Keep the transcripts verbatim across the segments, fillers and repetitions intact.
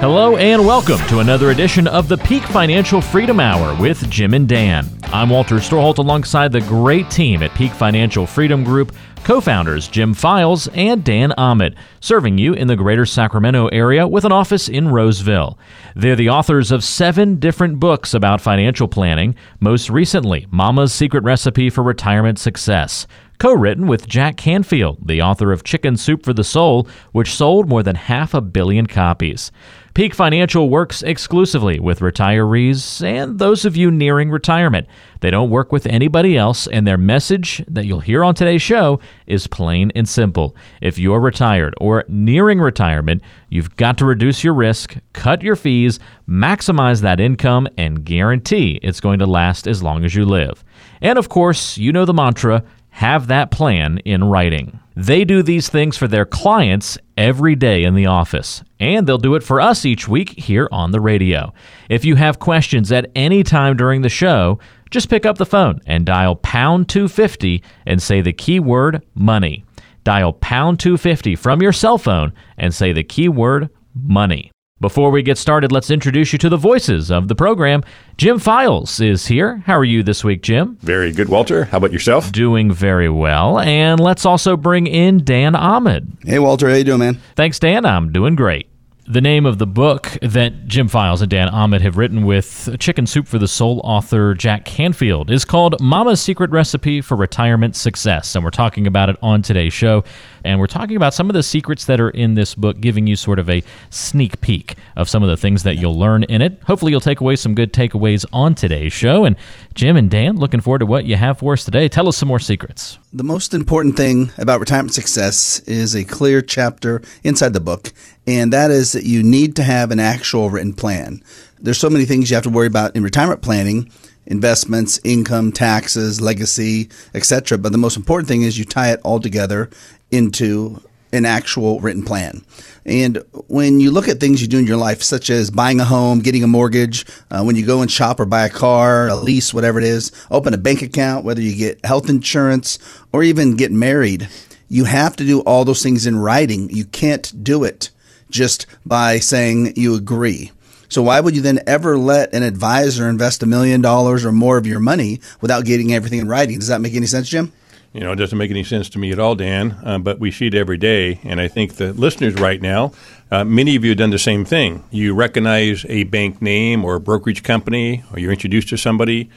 Hello and welcome to another edition of the Peak Financial Freedom Hour with Jim and Dan. I'm Walter Storholt alongside the great team at Peak Financial Freedom Group, co-founders Jim Files and Dan Ahmed, serving you in the greater Sacramento area with an office in Roseville. They're the authors of seven different books about financial planning, most recently Mama's Secret Recipe for Retirement Success, co-written with Jack Canfield, the author of Chicken Soup for the Soul, which sold more than half a billion copies. Peak Financial works exclusively with retirees and those of you nearing retirement. They don't work with anybody else, and their message that you'll hear on today's show is plain and simple. If you're retired or nearing retirement, you've got to reduce your risk, cut your fees, maximize that income, and guarantee it's going to last as long as you live. And of course, you know the mantra, have that plan in writing. They do these things for their clients every day in the office, and they'll do it for us each week here on the radio. If you have questions at any time during the show, just pick up the phone and dial pound two fifty and say the keyword money. Dial pound two fifty from your cell phone and say the keyword money. Before we get started, let's introduce you to the voices of the program. Jim Files is here. How are you this week, Jim? Very good, Walter. How about yourself? Doing very well. And let's also bring in Dan Ahmed. Hey, Walter. How you doing, man? Thanks, Dan. I'm doing great. The name of the book that Jim Files and Dan Ahmed have written with Chicken Soup for the Soul author Jack Canfield is called Mama's Secret Recipe for Retirement Success, and we're talking about it on today's show, and we're talking about some of the secrets that are in this book, giving you sort of a sneak peek of some of the things that you'll learn in it. Hopefully you'll take away some good takeaways on today's show, and Jim and Dan, looking forward to what you have for us today. Tell us some more secrets. The most important thing about retirement success is a clear chapter inside the book, and that is that you need to have an actual written plan. There's so many things you have to worry about in retirement planning, investments, income, taxes, legacy, et cetera. But the most important thing is you tie it all together into an actual written plan. And when you look at things you do in your life, such as buying a home, getting a mortgage, uh, when you go and shop or buy a car, a lease, whatever it is, open a bank account, whether you get health insurance or even get married, you have to do all those things in writing. You can't do it just by saying you agree. So why would you then ever let an advisor invest a million dollars or more of your money without getting everything in writing? Does that make any sense, Jim? You know, it doesn't make any sense to me at all, Dan, uh, but we see it every day. And I think the listeners right now, uh, many of you have done the same thing. You recognize a bank name or a brokerage company, or you're introduced to somebody.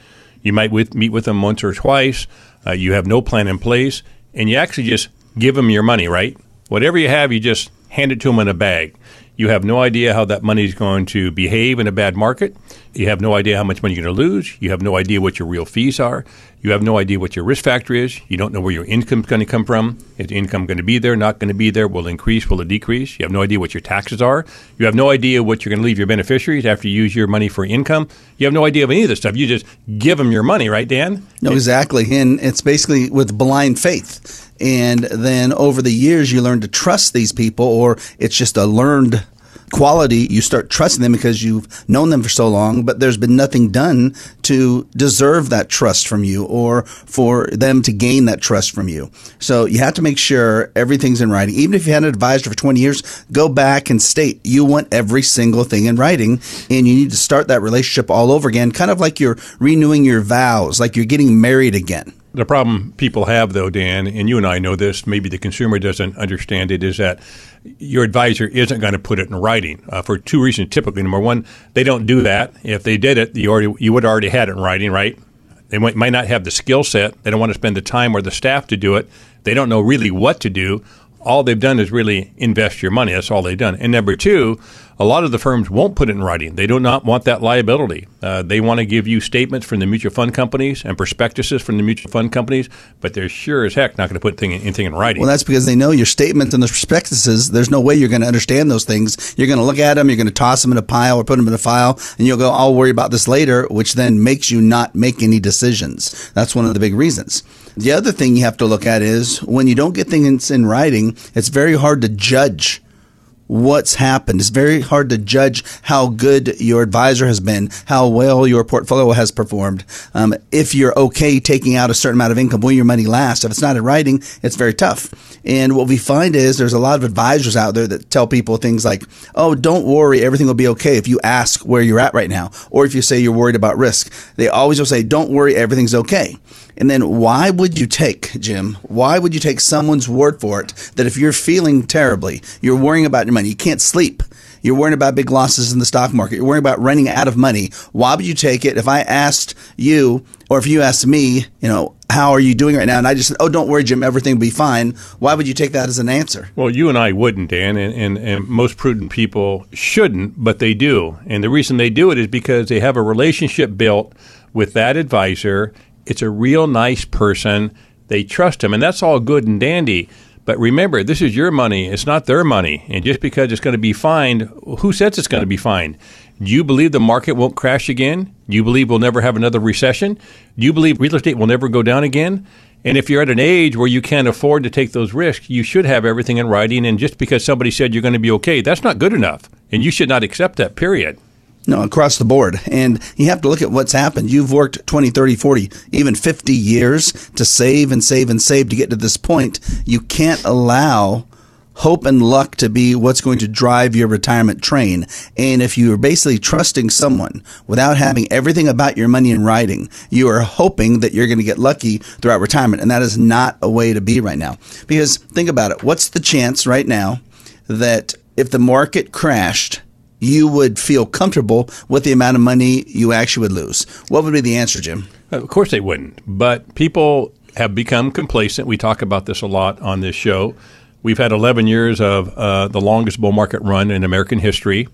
You might with, meet with them once or twice. Uh, you have no plan in place, and you actually just give them your money, right? Whatever you have, you just hand it to them in a bag. You have no idea how that money is going to behave in a bad market. You have no idea how much money you're going to lose. You have no idea what your real fees are. You have no idea what your risk factor is. You don't know where your income is going to come from. Is the income going to be there, not going to be there? Will it increase? Will it decrease? You have no idea what your taxes are. You have no idea what you're going to leave your beneficiaries after you use your money for income. You have no idea of any of this stuff. You just give them your money, right, Dan? No, exactly. And it's basically with blind faith. And then over the years, you learn to trust these people, or it's just a learned quality. You start trusting them because you've known them for so long, but there's been nothing done to deserve that trust from you or for them to gain that trust from you. So you have to make sure everything's in writing. Even if you had an advisor for twenty years, go back and state you want every single thing in writing, and you need to start that relationship all over again, kind of like you're renewing your vows, like you're getting married again. The problem people have, though, Dan, and you and I know this, maybe the consumer doesn't understand it, is that your advisor isn't going to put it in writing uh, for two reasons. Typically, number one, they don't do that. If they did it, you already you would have already had it in writing, right? They might, might not have the skill set. They don't want to spend the time or the staff to do it. They don't know really what to do. all they've done is really invest your money. That's all they've done. And number two, a lot of the firms won't put it in writing. They do not want that liability. Uh, they want to give you statements from the mutual fund companies and prospectuses from the mutual fund companies, but they're sure as heck not going to put thing, anything in writing. Well, that's because they know your statement and the prospectuses, there's no way you're going to understand those things. You're going to look at them, you're going to toss them in a pile or put them in a file, and you'll go, I'll worry about this later, which then makes you not make any decisions. That's one of the big reasons. The other thing you have to look at is when you don't get things in writing, it's very hard to judge what's happened. It's very hard to judge how good your advisor has been, how well your portfolio has performed. Um, if you're okay taking out a certain amount of income, will your money last? If it's not in writing, it's very tough. And what we find is there's a lot of advisors out there that tell people things like, oh, don't worry, everything will be okay if you ask where you're at right now. Or if you say you're worried about risk, they always will say, don't worry, everything's okay. And then why would you take, Jim, why would you take someone's word for it that if you're feeling terribly, you're worrying about your money, you can't sleep, you're worrying about big losses in the stock market, you're worrying about running out of money, why would you take it if I asked you or if you asked me, you know, how are you doing right now? And I just said, oh, don't worry, Jim, everything will be fine. Why would you take that as an answer? Well, you and I wouldn't, Dan, and, and, and most prudent people shouldn't, but they do. And the reason they do it is because they have a relationship built with that advisor. It's a real nice person. They trust him, and that's all good and dandy. But remember, this is your money. It's not their money. And just because it's going to be fined, who says it's going to be fined? Do you believe the market won't crash again? Do you believe we'll never have another recession? Do you believe real estate will never go down again? And if you're at an age where you can't afford to take those risks, you should have everything in writing. And just because somebody said you're going to be okay, that's not good enough. And you should not accept that, period. No, across the board. And you have to look at what's happened. You've worked twenty, thirty, forty, even fifty years to save and save and save to get to this point. You can't allow hope and luck to be what's going to drive your retirement train. And if you are basically trusting someone without having everything about your money in writing, you are hoping that you're going to get lucky throughout retirement. And that is not a way to be right now. Because think about it. What's the chance right now that if the market crashed, you would feel comfortable with the amount of money you actually would lose? What would be the answer, Jim? Of course they wouldn't, but people have become complacent. We talk about this a lot on this show. We've had eleven years of uh, the longest bull market run in American history.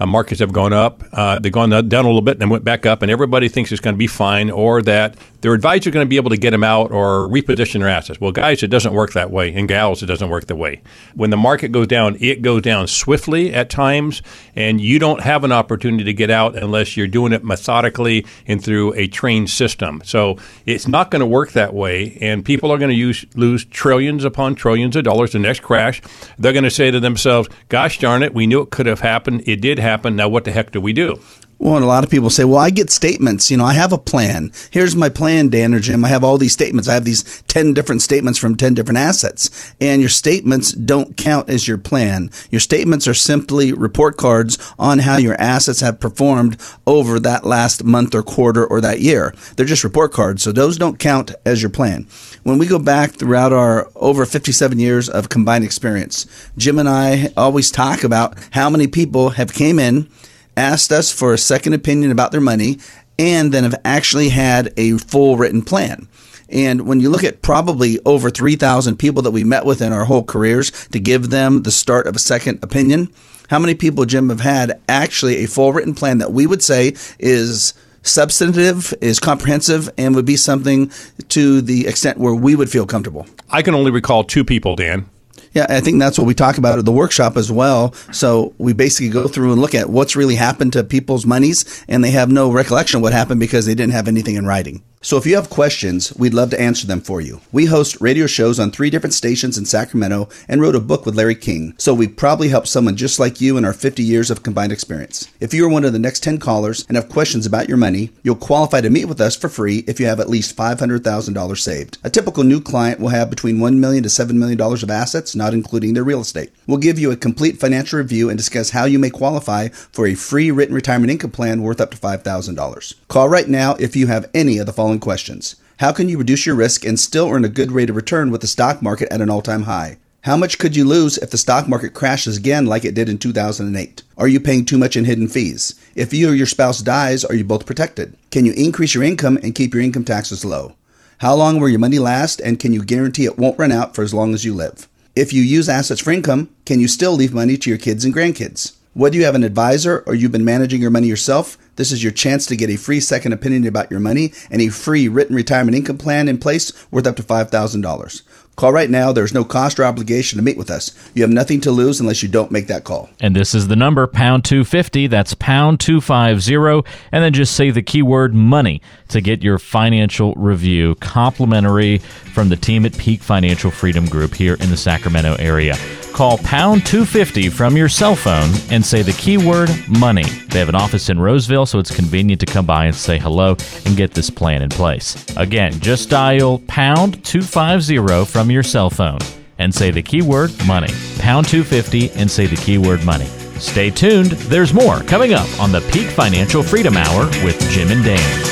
Uh, markets have gone up. Uh, they've gone down a little bit and then went back up, and everybody thinks it's going to be fine or that their advisor is going to be able to get them out or reposition their assets. Well, guys, it doesn't work that way, and gals, it doesn't work that way. When the market goes down, it goes down swiftly at times, and you don't have an opportunity to get out unless you're doing it methodically and through a trained system. So it's not going to work that way, and people are going to use, lose trillions upon trillions of dollars the next crash. They're going to say to themselves, gosh darn it, we knew it could have happened. It did happen. happen. Now, what the heck do we do? Well, and a lot of people say, well, I get statements. You know, I have a plan. Here's my plan, Dan or Jim. I have all these statements. I have these ten different statements from ten different assets. And your statements don't count as your plan. Your statements are simply report cards on how your assets have performed over that last month or quarter or that year. They're just report cards. So those don't count as your plan. When we go back throughout our over fifty-seven years of combined experience, Jim and I always talk about how many people have came in, asked us for a second opinion about their money, and then have actually had a full written plan. And when you look at probably over three thousand people that we met with in our whole careers to give them the start of a second opinion, how many people, Jim, have had actually a full written plan that we would say is substantive, is comprehensive, and would be something to the extent where we would feel comfortable? I can only recall two people, Dan. Yeah, I think that's what we talk about at the workshop as well. So we basically go through and look at what's really happened to people's monies, and they have no recollection of what happened because they didn't have anything in writing. So if you have questions, we'd love to answer them for you. We host radio shows on three different stations in Sacramento and wrote a book with Larry King. So we probably helped someone just like you in our fifty years of combined experience. If you are one of the next ten callers and have questions about your money, you'll qualify to meet with us for free if you have at least five hundred thousand dollars saved. A typical new client will have between one million dollars to seven million dollars of assets, not including their real estate. We'll give you a complete financial review and discuss how you may qualify for a free written retirement income plan worth up to five thousand dollars. Call right now if you have any of the following questions. How can you reduce your risk and still earn a good rate of return with the stock market at an all-time high? How much could you lose if the stock market crashes again like it did in two thousand eight? Are you paying too much in hidden fees? If you or your spouse dies, are you both protected? Can you increase your income and keep your income taxes low? How long will your money last, and can you guarantee it won't run out for as long as you live? If you use assets for income, can you still leave money to your kids and grandkids? Whether you have an advisor or you've been managing your money yourself, this is your chance to get a free second opinion about your money and a free written retirement income plan in place worth up to five thousand dollars. Call right now. There's no cost or obligation to meet with us. You have nothing to lose unless you don't make that call. And this is the number, pound two fifty. That's pound two fifty. And then just say the keyword money to get your financial review, complimentary from the team at Peak Financial Freedom Group here in the Sacramento area. Call pound two fifty from your cell phone and say the keyword money. They have an office in Roseville, so it's convenient to come by and say hello and get this plan in place. Again, just dial pound two fifty from your cell phone and say the keyword money. Pound two fifty and say the keyword money. Stay tuned. There's more coming up on the Peak Financial Freedom Hour with Jim and Dan.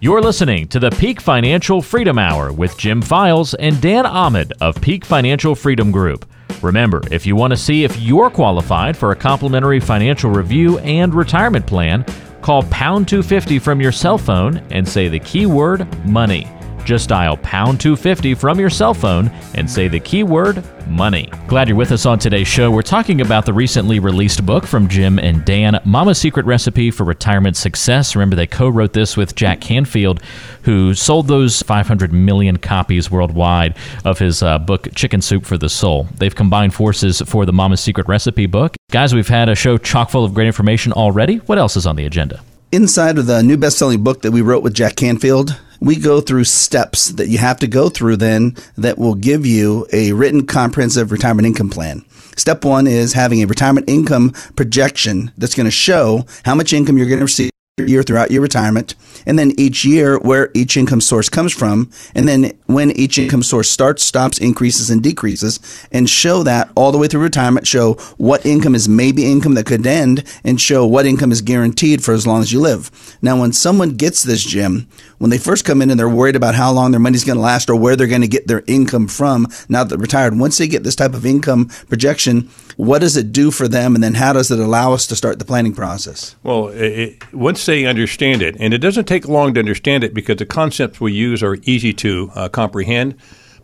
You're listening to the Peak Financial Freedom Hour with Jim Files and Dan Ahmed of Peak Financial Freedom Group. Remember, if you want to see if you're qualified for a complimentary financial review and retirement plan, call pound two fifty from your cell phone and say the keyword money. Just dial pound two fifty from your cell phone and say the keyword money. Glad you're with us on today's show. We're talking about the recently released book from Jim and Dan, Mama's Secret Recipe for Retirement Success. Remember, they co-wrote this with Jack Canfield, who sold those five hundred million copies worldwide of his uh, book, Chicken Soup for the Soul. They've combined forces for the Mama's Secret Recipe book. Guys, we've had a show chock full of great information already. What else is on the agenda? Inside of the new best-selling book that we wrote with Jack Canfield, we go through steps that you have to go through then that will give you a written comprehensive retirement income plan. Step one is having a retirement income projection that's going to show how much income you're going to receive year throughout your retirement, and then each year where each income source comes from, and then when each income source starts, stops, increases, and decreases, and show that all the way through retirement, show what income is maybe income that could end, and show what income is guaranteed for as long as you live. Now, when someone gets this, Jim, when they first come in and they're worried about how long their money's going to last or where they're going to get their income from now that they're retired, once they get this type of income projection, what does it do for them, and then how does it allow us to start the planning process? Well, it, once they understand it, and it doesn't take long to understand it because the concepts we use are easy to uh, comprehend,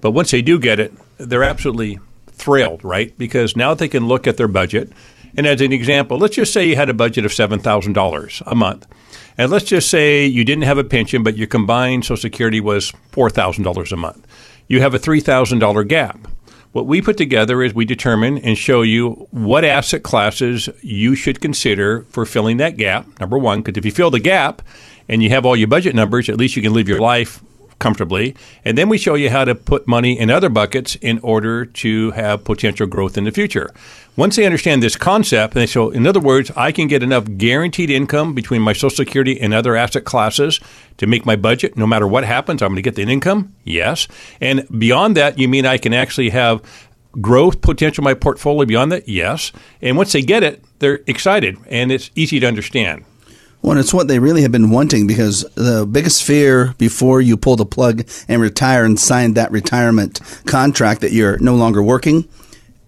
but once they do get it, they're absolutely thrilled, right? Because now they can look at their budget, and as an example, let's just say you had a budget of seven thousand dollars a month, and let's just say you didn't have a pension, but your combined Social Security was four thousand dollars a month. You have a three thousand dollars gap. What we put together is we determine and show you what asset classes you should consider for filling that gap, number one, because if you fill the gap and you have all your budget numbers, at least you can live your life comfortably. And then we show you how to put money in other buckets in order to have potential growth in the future. Once they understand this concept, and so in other words, I can get enough guaranteed income between my Social Security and other asset classes to make my budget. No matter what happens, I'm going to get the income. Yes. And beyond that, you mean I can actually have growth potential in my portfolio beyond that? Yes. And once they get it, they're excited and it's easy to understand. Well, and it's what they really have been wanting, because the biggest fear before you pull the plug and retire and sign that retirement contract that you're no longer working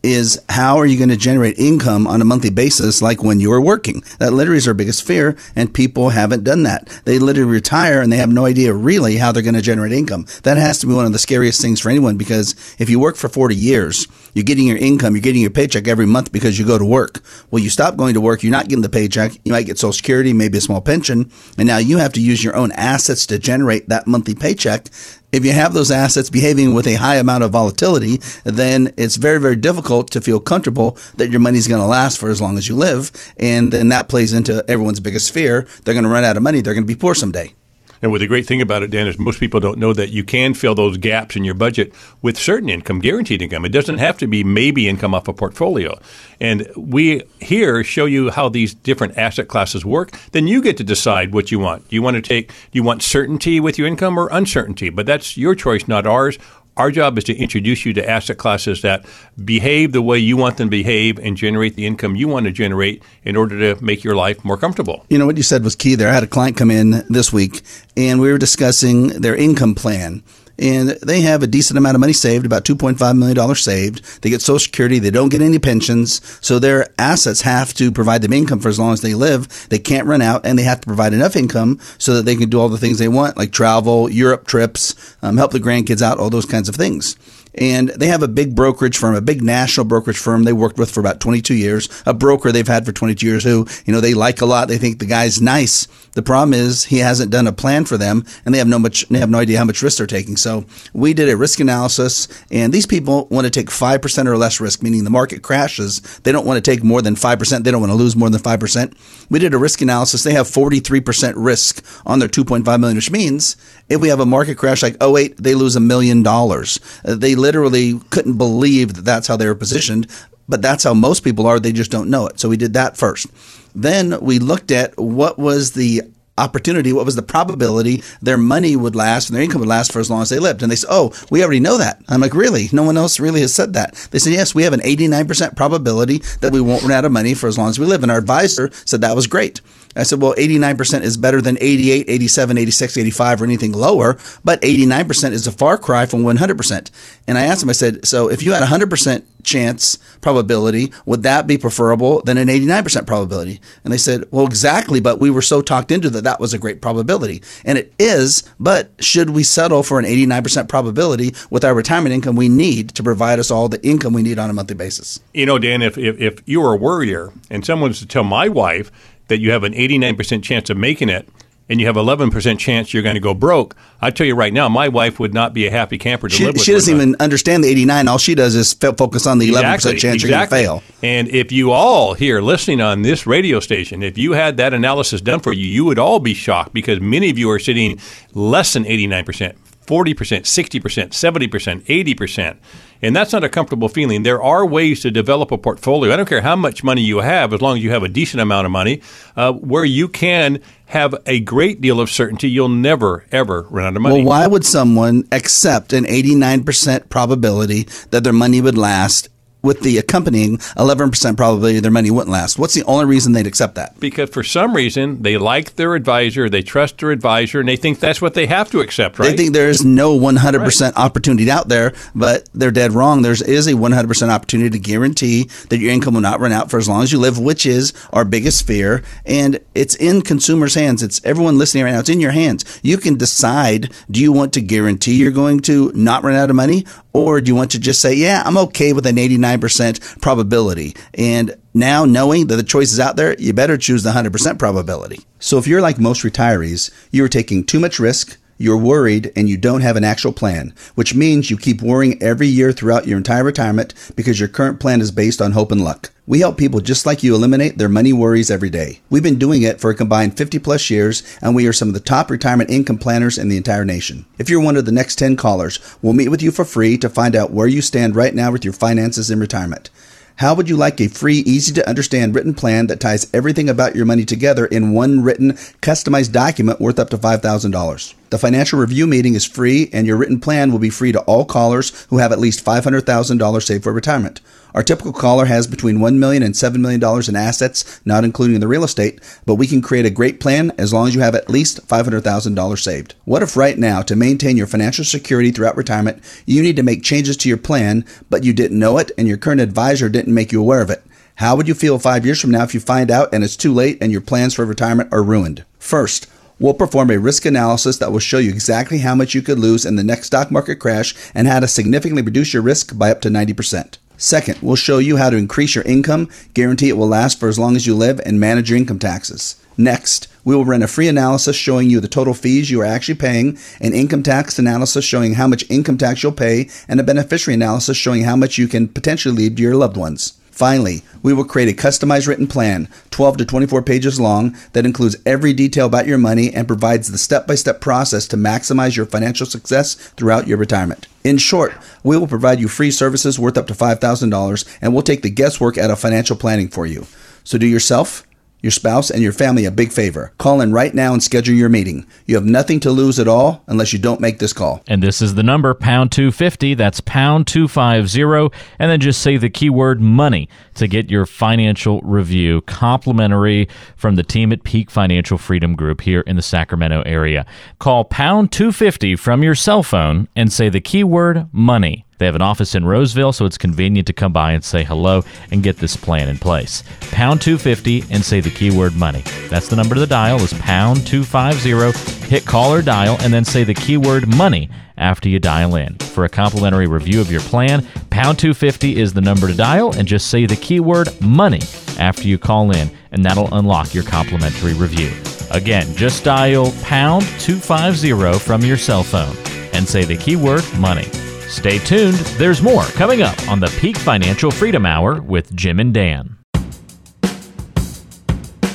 is how are you going to generate income on a monthly basis like when you were working? That literally is our biggest fear, and people haven't done that. They literally retire, and they have no idea really how they're going to generate income. That has to be one of the scariest things for anyone, because if you work for forty years, you're getting your income, you're getting your paycheck every month because you go to work. Well, you stop going to work, you're not getting the paycheck, you might get Social Security, maybe a small pension, and now you have to use your own assets to generate that monthly paycheck. If you have those assets behaving with a high amount of volatility, then it's very, very difficult to feel comfortable that your money's going to last for as long as you live. And then that plays into everyone's biggest fear. They're going to run out of money. They're going to be poor someday. And what the great thing about it, Dan, is most people don't know that you can fill those gaps in your budget with certain income, guaranteed income. It doesn't have to be maybe income off a portfolio. And we here show you how these different asset classes work. Then you get to decide what you want. Do you want to take, do you want certainty with your income or uncertainty? But that's your choice, not ours. Our job is to introduce you to asset classes that behave the way you want them to behave and generate the income you want to generate in order to make your life more comfortable. You know, what you said was key there. I had a client come in this week, and we were discussing their income plan. and they have a decent amount of money saved, about two point five million dollars saved. They get Social Security. They don't get any pensions. So their assets have to provide them income for as long as they live. They can't run out, and they have to provide enough income so that they can do all the things they want, like travel, Europe trips, um, help the grandkids out, all those kinds of things. And they have a big brokerage firm, a big national brokerage firm they worked with for about twenty-two years, a broker they've had for twenty-two years who, you know, they like a lot. They think the guy's nice. The problem is he hasn't done a plan for them, and they have no much, they have no idea how much risk they're taking. So we did a risk analysis, and these people want to take five percent or less risk, meaning the market crashes. They don't want to take more than five percent. They don't want to lose more than five percent. We did a risk analysis. They have forty-three percent risk on their two point five million dollars, which means if we have a market crash like oh eight, they lose a million dollars. They literally couldn't believe that that's how they were positioned, but that's how most people are. They just don't know it. So we did that first. Then we looked at what was the opportunity, what was the probability their money would last and their income would last for as long as they lived. And they said, oh, we already know that. I'm like, really? No one else really has said that. They said, yes, we have an eighty-nine percent probability that we won't run out of money for as long as we live. And our advisor said that was great. I said, well, eighty-nine percent is better than eighty-eight, eighty-seven, eighty-six, eighty-five, or anything lower, but eighty-nine percent is a far cry from one hundred percent. And I asked him, I said, so if you had a one hundred percent chance probability, would that be preferable than an eighty-nine percent probability? And they said, well, exactly, but we were so talked into that that was a great probability. And it is, but should we settle for an eighty-nine percent probability with our retirement income we need to provide us all the income we need on a monthly basis? You know, Dan, if, if, if you were a worrier and someone was to tell my wife that you have an eighty-nine percent chance of making it, and you have eleven percent chance you're going to go broke, I tell you right now, my wife would not be a happy camper to she, live with. She doesn't even understand the eighty-nine. All she does is focus on the exactly, eleven percent chance exactly. you're going to fail. And if you all here listening on this radio station, if you had that analysis done for you, you would all be shocked, because many of you are sitting less than eighty-nine percent. forty percent, sixty percent, seventy percent, eighty percent. And that's not a comfortable feeling. There are ways to develop a portfolio. I don't care how much money you have, as long as you have a decent amount of money, uh, where you can have a great deal of certainty you'll never, ever run out of money. Well, why would someone accept an eighty-nine percent probability that their money would last with the accompanying eleven percent probability their money wouldn't last? What's the only reason they'd accept that? Because for some reason, they like their advisor, they trust their advisor, and they think that's what they have to accept, right? They think there is no one hundred percent right. opportunity out there, but they're dead wrong. There is a one hundred percent opportunity to guarantee that your income will not run out for as long as you live, which is our biggest fear, and it's in consumers' hands. It's everyone listening right now. It's in your hands. You can decide, do you want to guarantee you're going to not run out of money, or do you want to just say, yeah, I'm okay with an eighty-nine percent probability? And now, knowing that the choice is out there, you better choose the one hundred percent probability. So if you're like most retirees, you're taking too much risk, you're worried, and you don't have an actual plan, which means you keep worrying every year throughout your entire retirement because your current plan is based on hope and luck. We help people just like you eliminate their money worries every day. We've been doing it for a combined fifty plus years, and we are some of the top retirement income planners in the entire nation. If you're one of the next ten callers, we'll meet with you for free to find out where you stand right now with your finances in retirement. How would you like a free, easy-to-understand written plan that ties everything about your money together in one written, customized document worth up to five thousand dollars? The financial review meeting is free, and your written plan will be free to all callers who have at least five hundred thousand dollars saved for retirement. Our typical caller has between one million dollars and seven million dollars in assets, not including the real estate, but we can create a great plan as long as you have at least five hundred thousand dollars saved. What if right now, to maintain your financial security throughout retirement, you need to make changes to your plan, but you didn't know it and your current advisor didn't make you aware of it? How would you feel five years from now if you find out and it's too late and your plans for retirement are ruined? First, we'll perform a risk analysis that will show you exactly how much you could lose in the next stock market crash and how to significantly reduce your risk by up to ninety percent. Second, we'll show you how to increase your income, guarantee it will last for as long as you live, and manage your income taxes. Next, we will run a free analysis showing you the total fees you are actually paying, an income tax analysis showing how much income tax you'll pay, and a beneficiary analysis showing how much you can potentially leave to your loved ones. Finally, we will create a customized written plan, twelve to twenty-four pages long, that includes every detail about your money and provides the step-by-step process to maximize your financial success throughout your retirement. In short, we will provide you free services worth up to five thousand dollars, and we'll take the guesswork out of financial planning for you. So do yourself, your spouse, and your family a big favor. Call in right now and schedule your meeting. You have nothing to lose at all unless you don't make this call. And this is the number, pound two fifty. That's pound two fifty. And then just say the keyword money to get your financial review, complimentary from the team at Peak Financial Freedom Group here in the Sacramento area. Call pound two fifty from your cell phone and say the keyword money. They have an office in Roseville, so it's convenient to come by and say hello and get this plan in place. pound two fifty and say the keyword money. That's the number to dial, is pound two fifty. Hit call or dial and then say the keyword money after you dial in. For a complimentary review of your plan, pound two fifty is the number to dial, and just say the keyword money after you call in, and that'll unlock your complimentary review. Again, just dial pound two fifty from your cell phone and say the keyword money. Stay tuned. There's more coming up on the Peak Financial Freedom Hour with Jim and Dan.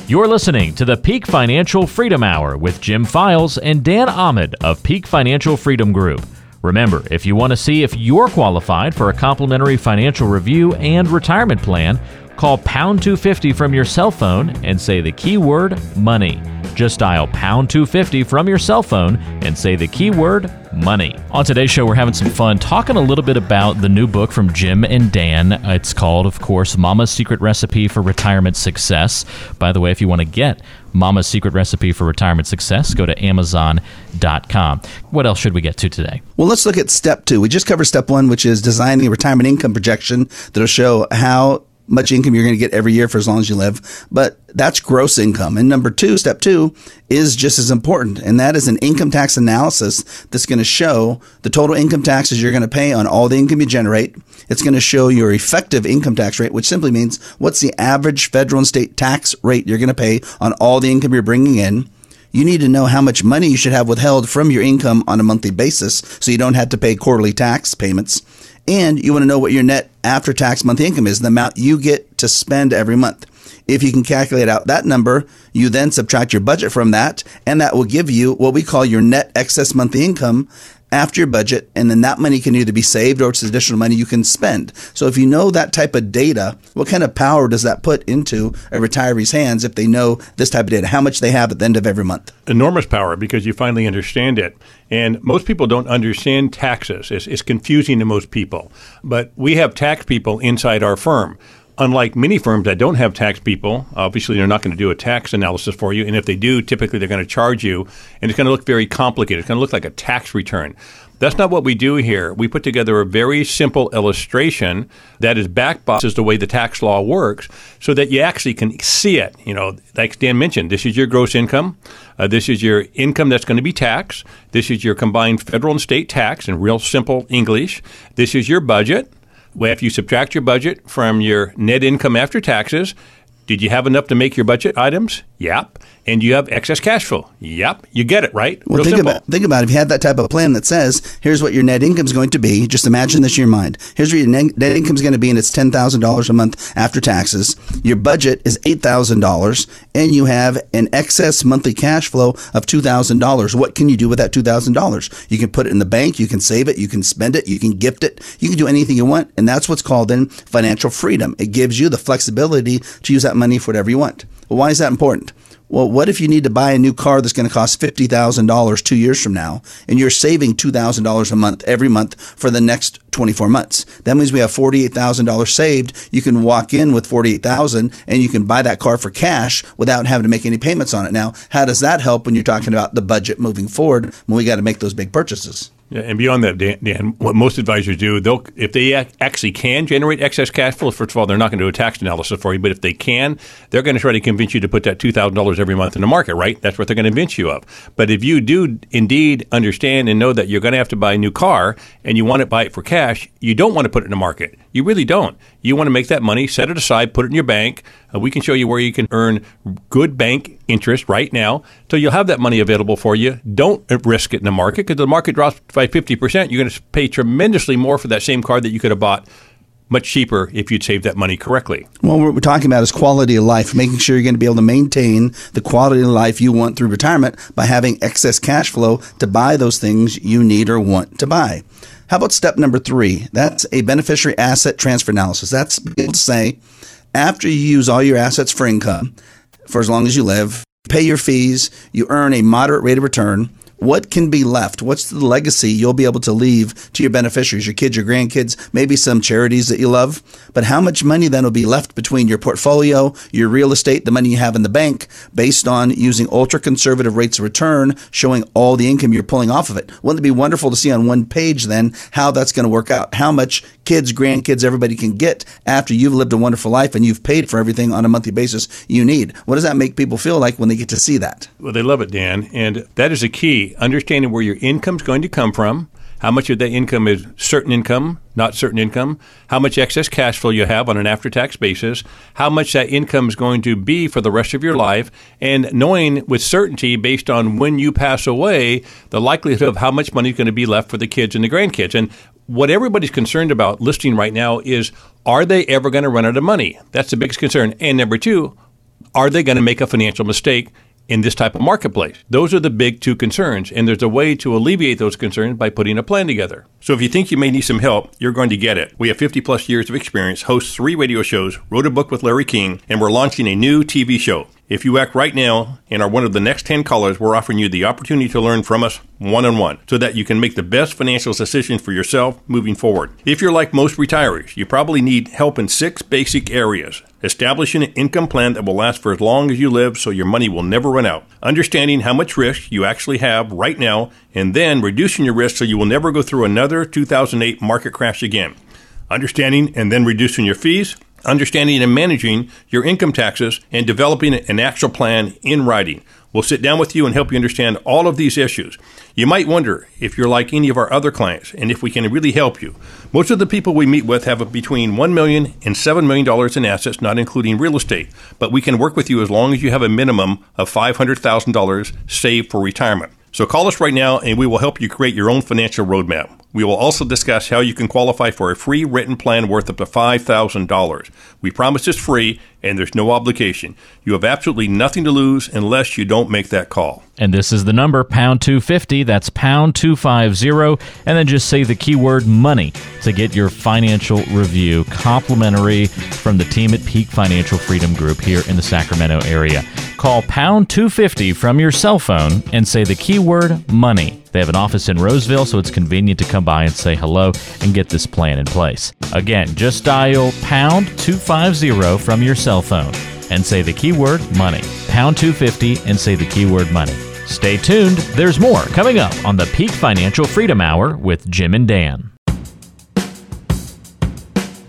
You're listening to the Peak Financial Freedom Hour with Jim Files and Dan Ahmed of Peak Financial Freedom Group. Remember, if you want to see if you're qualified for a complimentary financial review and retirement plan, call pound two fifty from your cell phone and say the keyword money. Just dial pound two fifty from your cell phone and say the keyword money. On today's show, we're having some fun talking a little bit about the new book from Jim and Dan. It's called, of course, Mama's Secret Recipe for Retirement Success. By the way, if you want to get Mama's Secret Recipe for Retirement Success, go to amazon dot com. What else should we get to today? Well, let's look at step two. We just covered step one, which is designing a retirement income projection that'll show how much income you're going to get every year for as long as you live, but that's gross income. And number two, step two, is just as important, and that is an income tax analysis that's going to show the total income taxes you're going to pay on all the income you generate. It's going to show your effective income tax rate, which simply means what's the average federal and state tax rate you're going to pay on all the income you're bringing in. You need to know how much money you should have withheld from your income on a monthly basis so you don't have to pay quarterly tax payments. And you want to know what your net after-tax monthly income is, the amount you get to spend every month. If you can calculate out that number, you then subtract your budget from that, and that will give you what we call your net excess monthly income after your budget, and then that money can either be saved or it's additional money you can spend. So if you know that type of data, what kind of power does that put into a retiree's hands if they know this type of data, how much they have at the end of every month? Enormous power, because you finally understand it. And most people don't understand taxes. It's, it's confusing to most people. But we have tax people inside our firm. Unlike many firms that don't have tax people, obviously they're not going to do a tax analysis for you. And if they do, typically they're going to charge you. And it's going to look very complicated. It's going to look like a tax return. That's not what we do here. We put together a very simple illustration that is backboxed as the way the tax law works so that you actually can see it. You know, like Dan mentioned, this is your gross income. Uh, this is your income that's going to be taxed. This is your combined federal and state tax in real simple English. This is your budget. Well, if you subtract your budget from your net income after taxes, did you have enough to make your budget items? Yep. And you have excess cash flow. Yep. You get it, right? Well, Real think simple. about think about it. If you had that type of plan that says, here's what your net income is going to be. Just imagine this in your mind. Here's what your net income is going to be, and it's ten thousand dollars a month after taxes. Your budget is eight thousand dollars, and you have an excess monthly cash flow of two thousand dollars. What can you do with that two thousand dollars? You can put it in the bank. You can save it. You can spend it. You can gift it. You can do anything you want, and that's what's called in financial freedom. It gives you the flexibility to use that money for whatever you want. Well, why is that important? Well, what if you need to buy a new car that's going to cost fifty thousand dollars two years from now, and you're saving two thousand dollars a month every month for the next twenty-four months? That means we have forty-eight thousand dollars saved. You can walk in with forty-eight thousand dollars, and you can buy that car for cash without having to make any payments on it. Now, how does that help when you're talking about the budget moving forward when we got to make those big purchases? Yeah, and beyond that, Dan, Dan, what most advisors do, they'll if they actually can generate excess cash flow, first of all, they're not going to do a tax analysis for you. But if they can, they're going to try to convince you to put that two thousand dollars every month in the market, right? That's what they're going to convince you of. But if you do indeed understand and know that you're going to have to buy a new car and you want to buy it for cash, you don't want to put it in the market. You really don't. You want to make that money, set it aside, put it in your bank. Uh, we can show you where you can earn good bank interest right now. So you'll have that money available for you. Don't risk it in the market, because the market drops by fifty percent. You're going to pay tremendously more for that same car that you could have bought much cheaper if you'd saved that money correctly. Well, what we're talking about is quality of life, making sure you're going to be able to maintain the quality of life you want through retirement by having excess cash flow to buy those things you need or want to buy. How about step number three? That's a beneficiary asset transfer analysis. That's being able to say, after you use all your assets for income, for as long as you live, pay your fees, you earn a moderate rate of return. What can be left? What's the legacy you'll be able to leave to your beneficiaries, your kids, your grandkids, maybe some charities that you love? But how much money then will be left between your portfolio, your real estate, the money you have in the bank, based on using ultra-conservative rates of return, showing all the income you're pulling off of it? Wouldn't it be wonderful to see on one page then how that's going to work out, how much kids, grandkids, everybody can get after you've lived a wonderful life and you've paid for everything on a monthly basis you need? What does that make people feel like when they get to see that? Well, they love it, Dan, and that is a key. Understanding where your income's going to come from, how much of that income is certain income, not certain income, how much excess cash flow you have on an after-tax basis, how much that income is going to be for the rest of your life, and knowing with certainty based on when you pass away, the likelihood of how much money is going to be left for the kids and the grandkids. And what everybody's concerned about listening right now is, are they ever going to run out of money? That's the biggest concern. And number two, are they going to make a financial mistake in this type of marketplace? Those are the big two concerns, and there's a way to alleviate those concerns by putting a plan together. So if you think you may need some help, you're going to get it. We have fifty plus years of experience, host three radio shows, wrote a book with Larry King, and we're launching a new T V show. If you act right now and are one of the next ten callers, we're offering you the opportunity to learn from us one-on-one so that you can make the best financial decisions for yourself moving forward. If you're like most retirees, you probably need help in six basic areas. Establishing an income plan that will last for as long as you live so your money will never run out. Understanding how much risk you actually have right now, and then reducing your risk so you will never go through another two thousand eight market crash again. Understanding and then reducing your fees. Understanding and managing your income taxes, and developing an actual plan in writing. We'll sit down with you and help you understand all of these issues. You might wonder if you're like any of our other clients and if we can really help you. Most of the people we meet with have between one million dollars and seven million dollars in assets, not including real estate, but we can work with you as long as you have a minimum of five hundred thousand dollars saved for retirement. So call us right now and we will help you create your own financial roadmap. We will also discuss how you can qualify for a free written plan worth up to five thousand dollars. We promise it's free and there's no obligation. You have absolutely nothing to lose unless you don't make that call. And this is the number, pound two fifty, that's pound two fifty, and then just say the keyword money to get your financial review, complimentary from the team at Peak Financial Freedom Group here in the Sacramento area. Call pound two fifty from your cell phone and say the keyword money. They have an office in Roseville, so it's convenient to come by and say hello and get this plan in place. Again, just dial pound two fifty from your cell phone and say the keyword money. pound two fifty and say the keyword money. Stay tuned. There's more coming up on the Peak Financial Freedom Hour with Jim and Dan.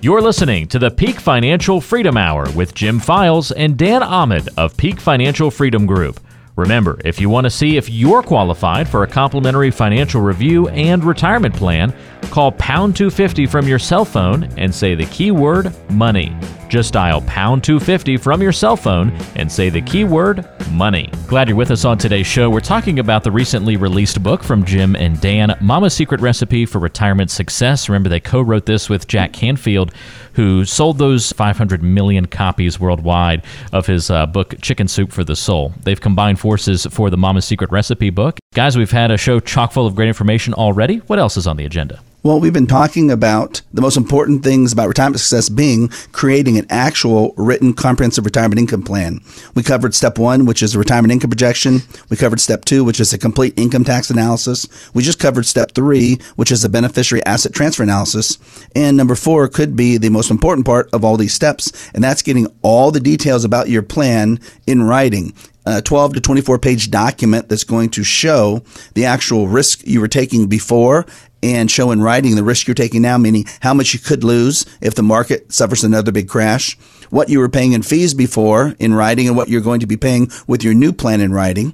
You're listening to the Peak Financial Freedom Hour with Jim Files and Dan Ahmed of Peak Financial Freedom Group. Remember, if you want to see if you're qualified for a complimentary financial review and retirement plan, call pound two fifty from your cell phone and say the keyword money. Just dial pound two fifty from your cell phone and say the keyword money. Glad you're with us on today's show. We're talking about the recently released book from Jim and Dan, Mama's Secret Recipe for Retirement Success. Remember, they co-wrote this with Jack Canfield, who sold those five hundred million copies worldwide of his uh, book, Chicken Soup for the Soul. They've combined forces for the Mama's Secret Recipe book. Guys, we've had a show chock full of great information already. What else is on the agenda? Well, we've been talking about the most important things about retirement success being creating an actual written comprehensive retirement income plan. We covered step one, which is a retirement income projection. We covered step two, which is a complete income tax analysis. We just covered step three, which is a beneficiary asset transfer analysis. And number four could be the most important part of all these steps, and that's getting all the details about your plan in writing. A twelve to twenty-four page document that's going to show the actual risk you were taking before and show in writing the risk you're taking now, meaning how much you could lose if the market suffers another big crash, what you were paying in fees before in writing and what you're going to be paying with your new plan in writing.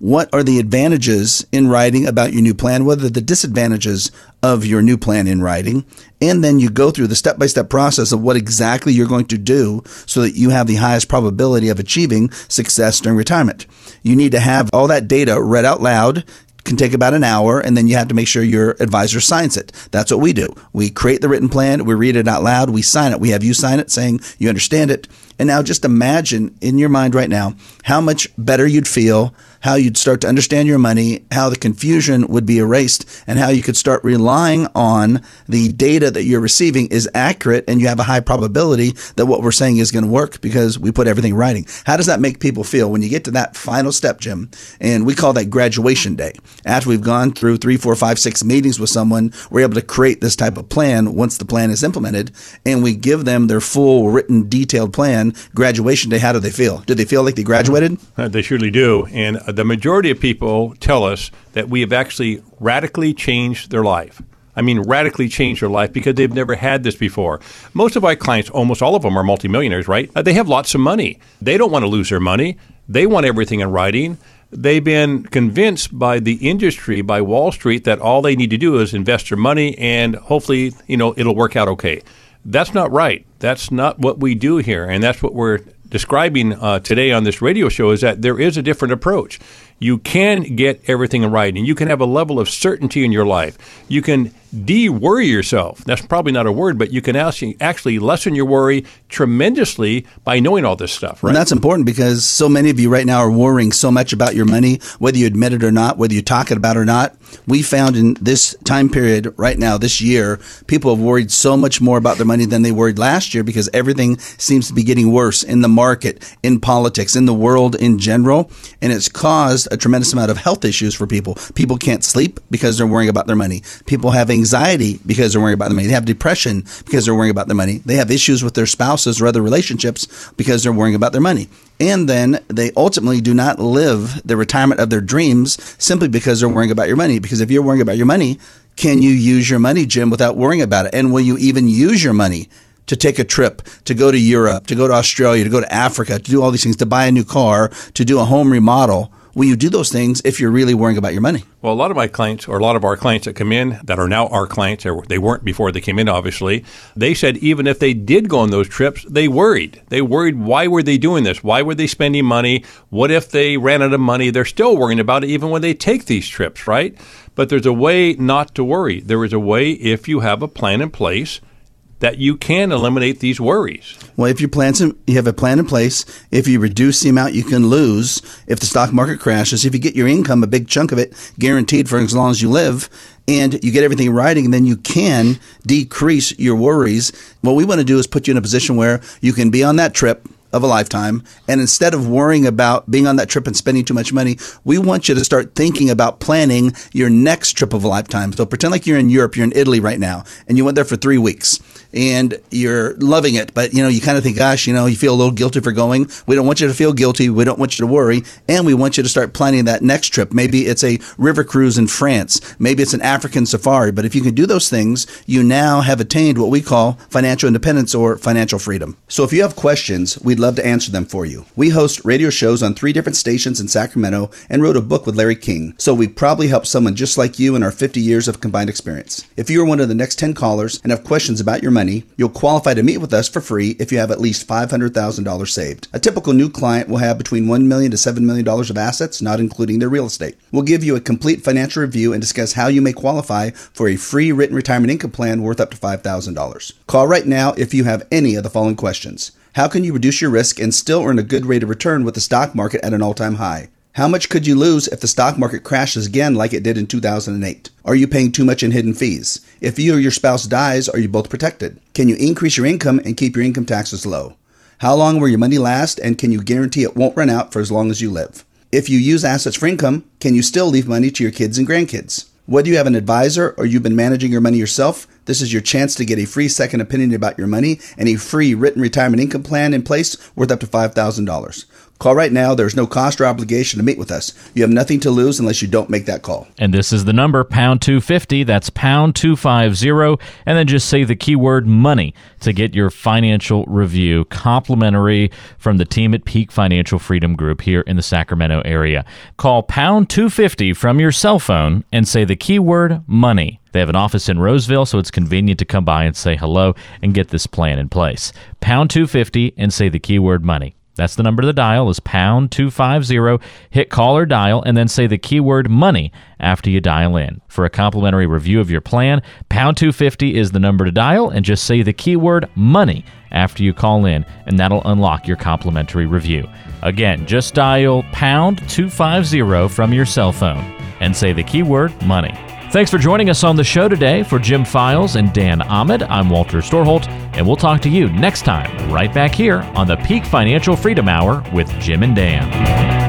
What are the advantages in writing about your new plan? What are the disadvantages of your new plan in writing? And then you go through the step-by-step process of what exactly you're going to do so that you have the highest probability of achieving success during retirement. You need to have all that data read out loud. Can take about an hour, and then you have to make sure your advisor signs it. That's what we do. We create the written plan, we read it out loud, we sign it. We have you sign it saying you understand it. And now just imagine in your mind right now how much better you'd feel, how you'd start to understand your money, how the confusion would be erased, and how you could start relying on the data that you're receiving is accurate, and you have a high probability that what we're saying is going to work because we put everything in writing. How does that make people feel when you get to that final step, Jim? And we call that graduation day. After we've gone through three, four, five, six meetings with someone, we're able to create this type of plan once the plan is implemented, and we give them their full written detailed plan. Graduation day, how do they feel? Do they feel like they graduated? They surely do. And the majority of people tell us that we have actually radically changed their life. I mean, radically changed their life because they've never had this before. Most of our clients, almost all of them, are multimillionaires, right? They have lots of money. They don't want to lose their money. They want everything in writing. They've been convinced by the industry, by Wall Street, that all they need to do is invest their money and hopefully, you know, it'll work out okay. That's not right. That's not what we do here. And that's what we're describing uh, today on this radio show, is that there is a different approach. You can get everything right, and you can have a level of certainty in your life. You can de-worry yourself. That's probably not a word, but you can actually lessen your worry tremendously by knowing all this stuff, right? And that's important because so many of you right now are worrying so much about your money, whether you admit it or not, whether you talk it about it or not. We found in this time period right now, this year, people have worried so much more about their money than they worried last year because everything seems to be getting worse in the market, in politics, in the world in general, and it's caused a tremendous amount of health issues for people. People can't sleep because they're worrying about their money. People have anxiety because they're worrying about their money. They have depression because they're worrying about their money. They have issues with their spouses or other relationships because they're worrying about their money. And then they ultimately do not live the retirement of their dreams simply because they're worrying about your money. Because if you're worrying about your money, can you use your money, Jim, without worrying about it? And will you even use your money to take a trip, to go to Europe, to go to Australia, to go to Africa, to do all these things, to buy a new car, to do a home remodel? Will you do those things if you're really worrying about your money? Well, a lot of my clients, or a lot of our clients that come in that are now our clients, they weren't before they came in, obviously, they said even if they did go on those trips, they worried. They worried, why were they doing this? Why were they spending money? What if they ran out of money? They're still worrying about it even when they take these trips, right? But there's a way not to worry. There is a way, if you have a plan in place, that you can eliminate these worries. Well, if you plan some, you have a plan in place, if you reduce the amount you can lose, if the stock market crashes, if you get your income, a big chunk of it, guaranteed for as long as you live, and you get everything in writing, then you can decrease your worries. What we want to do is put you in a position where you can be on that trip of a lifetime, and instead of worrying about being on that trip and spending too much money, we want you to start thinking about planning your next trip of a lifetime. So pretend like you're in Europe, you're in Italy right now, and you went there for three weeks, and you're loving it, but you know, you kind of think, gosh, you know, you feel a little guilty for going. We don't want you to feel guilty. We don't want you to worry, and we want you to start planning that next trip. Maybe it's a river cruise in France. Maybe it's an African safari, but if you can do those things, you now have attained what we call financial independence or financial freedom. So if you have questions, we'd love to answer them for you. We host radio shows on three different stations in Sacramento and wrote a book with Larry King, so we probably helped someone just like you in our fifty years of combined experience. If you are one of the next ten callers and have questions about your money, you'll qualify to meet with us for free if you have at least five hundred thousand dollars saved. A typical new client will have between one million dollars to seven million dollars of assets, not including their real estate. We'll give you a complete financial review and discuss how you may qualify for a free written retirement income plan worth up to five thousand dollars. Call right now if you have any of the following questions. How can you reduce your risk and still earn a good rate of return with the stock market at an all-time high? How much could you lose if the stock market crashes again like it did in two thousand eight? Are you paying too much in hidden fees? If you or your spouse dies, are you both protected? Can you increase your income and keep your income taxes low? How long will your money last, and can you guarantee it won't run out for as long as you live? If you use assets for income, can you still leave money to your kids and grandkids? Whether you have an advisor or you've been managing your money yourself, this is your chance to get a free second opinion about your money and a free written retirement income plan in place worth up to five thousand dollars. Call right now. There's no cost or obligation to meet with us. You have nothing to lose unless you don't make that call. And this is the number, pound two fifty. That's pound two fifty. And then just say the keyword money to get your financial review, complimentary from the team at Peak Financial Freedom Group here in the Sacramento area. Call pound two fifty from your cell phone and say the keyword money. They have an office in Roseville, so it's convenient to come by and say hello and get this plan in place. Pound two fifty and say the keyword money. That's the number to dial, is pound two fifty, hit call or dial, and then say the keyword money after you dial in. For a complimentary review of your plan, pound two fifty is the number to dial, and just say the keyword money after you call in, and that'll unlock your complimentary review. Again, just dial pound two fifty from your cell phone and say the keyword money. Thanks for joining us on the show today. For Jim Files and Dan Ahmed, I'm Walter Storholt, and we'll talk to you next time right back here on the Peak Financial Freedom Hour with Jim and Dan.